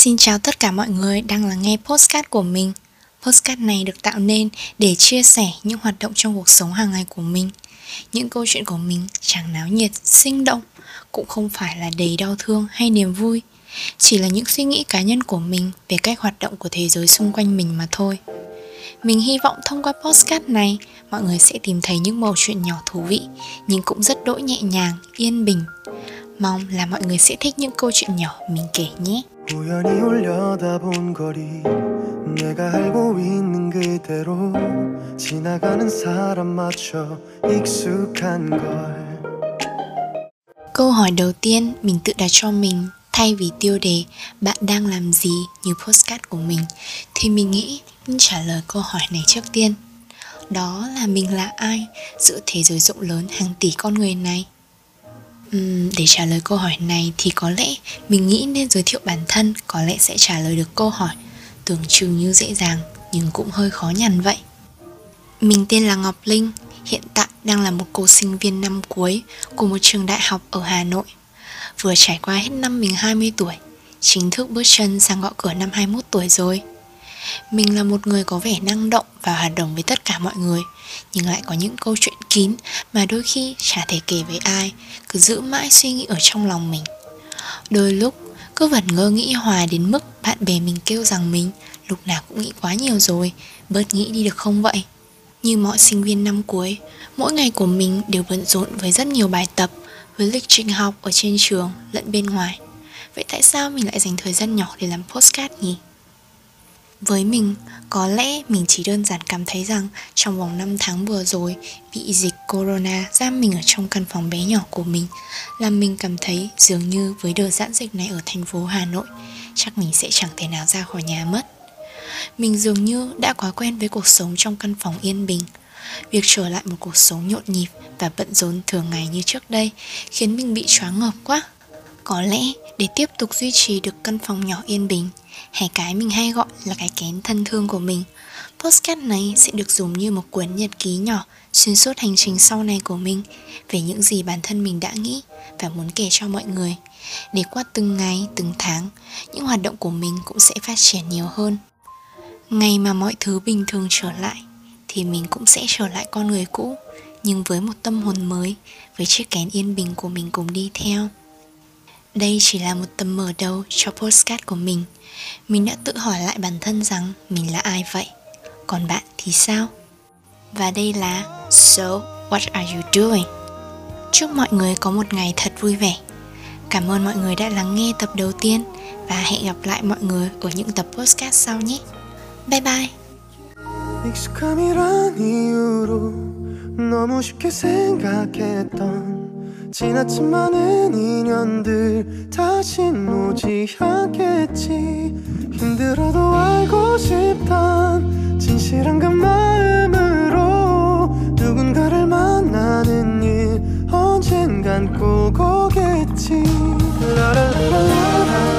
Xin chào tất cả mọi người đang lắng nghe podcast của mình. Podcast này được tạo nên để chia sẻ những hoạt động trong cuộc sống hàng ngày của mình. Những câu chuyện của mình chẳng náo nhiệt, sinh động, cũng không phải là đầy đau thương hay niềm vui. Chỉ là những suy nghĩ cá nhân của mình về cách hoạt động của thế giới xung quanh mình mà thôi. Mình hy vọng thông qua podcast này, mọi người sẽ tìm thấy những mẩu chuyện nhỏ thú vị, nhưng cũng rất đỗi nhẹ nhàng, yên bình. Mong là mọi người sẽ thích những câu chuyện nhỏ mình kể nhé. 우연히 올려다본 거리 내가 알고 있는 그대로 지나가는 사람 맞춰 익숙한 걸. Câu hỏi đầu tiên mình tự đặt cho mình, thay vì tiêu đề bạn đang làm gì như podcast của mình, thì mình nghĩ nên trả lời câu hỏi này trước tiên. Đó là mình là ai giữa thế giới rộng lớn hàng tỷ con người này? Để trả lời câu hỏi này thì có lẽ mình nghĩ nên giới thiệu bản thân, có lẽ sẽ trả lời được câu hỏi tưởng chừng như dễ dàng nhưng cũng hơi khó nhằn vậy. Mình tên là Ngọc Linh, hiện tại đang là một cô sinh viên năm cuối của một trường đại học ở Hà Nội. Vừa trải qua hết năm mình 20 tuổi, chính thức bước chân sang gõ cửa năm 21 tuổi rồi. Mình là một người có vẻ năng động và hoạt động với tất cả mọi người, nhưng lại có những câu chuyện kín mà đôi khi chả thể kể với ai, cứ giữ mãi suy nghĩ ở trong lòng mình. Đôi lúc cứ vẩn ngơ nghĩ hoài đến mức bạn bè mình kêu rằng mình lúc nào cũng nghĩ quá nhiều rồi, bớt nghĩ đi được không vậy? Như mọi sinh viên năm cuối, mỗi ngày của mình đều bận rộn với rất nhiều bài tập, với lịch trình học ở trên trường lẫn bên ngoài. Vậy tại sao mình lại dành thời gian nhỏ để làm podcast nhỉ? Với mình, có lẽ mình chỉ đơn giản cảm thấy rằng trong vòng 5 tháng vừa rồi, bị dịch corona giam mình ở trong căn phòng bé nhỏ của mình, làm mình cảm thấy dường như với đợt giãn dịch này ở thành phố Hà Nội, chắc mình sẽ chẳng thể nào ra khỏi nhà mất. Mình dường như đã quá quen với cuộc sống trong căn phòng yên bình. Việc trở lại một cuộc sống nhộn nhịp và bận rộn thường ngày như trước đây khiến mình bị choáng ngợp quá. Có lẽ để tiếp tục duy trì được căn phòng nhỏ yên bình, hay cái mình hay gọi là cái kén thân thương của mình, podcast này sẽ được dùng như một cuốn nhật ký nhỏ xuyên suốt hành trình sau này của mình, về những gì bản thân mình đã nghĩ và muốn kể cho mọi người. Để qua từng ngày, từng tháng, những hoạt động của mình cũng sẽ phát triển nhiều hơn. Ngày mà mọi thứ bình thường trở lại thì mình cũng sẽ trở lại con người cũ, nhưng với một tâm hồn mới, với chiếc kén yên bình của mình cùng đi theo. Đây chỉ là một tầm mở đầu cho podcast của mình. Mình đã tự hỏi lại bản thân rằng mình là ai vậy? Còn bạn thì sao? Và đây là So What Are You Doing? Chúc mọi người có một ngày thật vui vẻ. Cảm ơn mọi người đã lắng nghe tập đầu tiên và hẹn gặp lại mọi người ở những tập podcast sau nhé. Bye bye! 지나친 많은 인연들 다신 오지 않겠지. 힘들어도 알고 싶단 진실한 그 마음으로 누군가를 만나는 일 언젠간 꼭 오겠지. 라라라라라.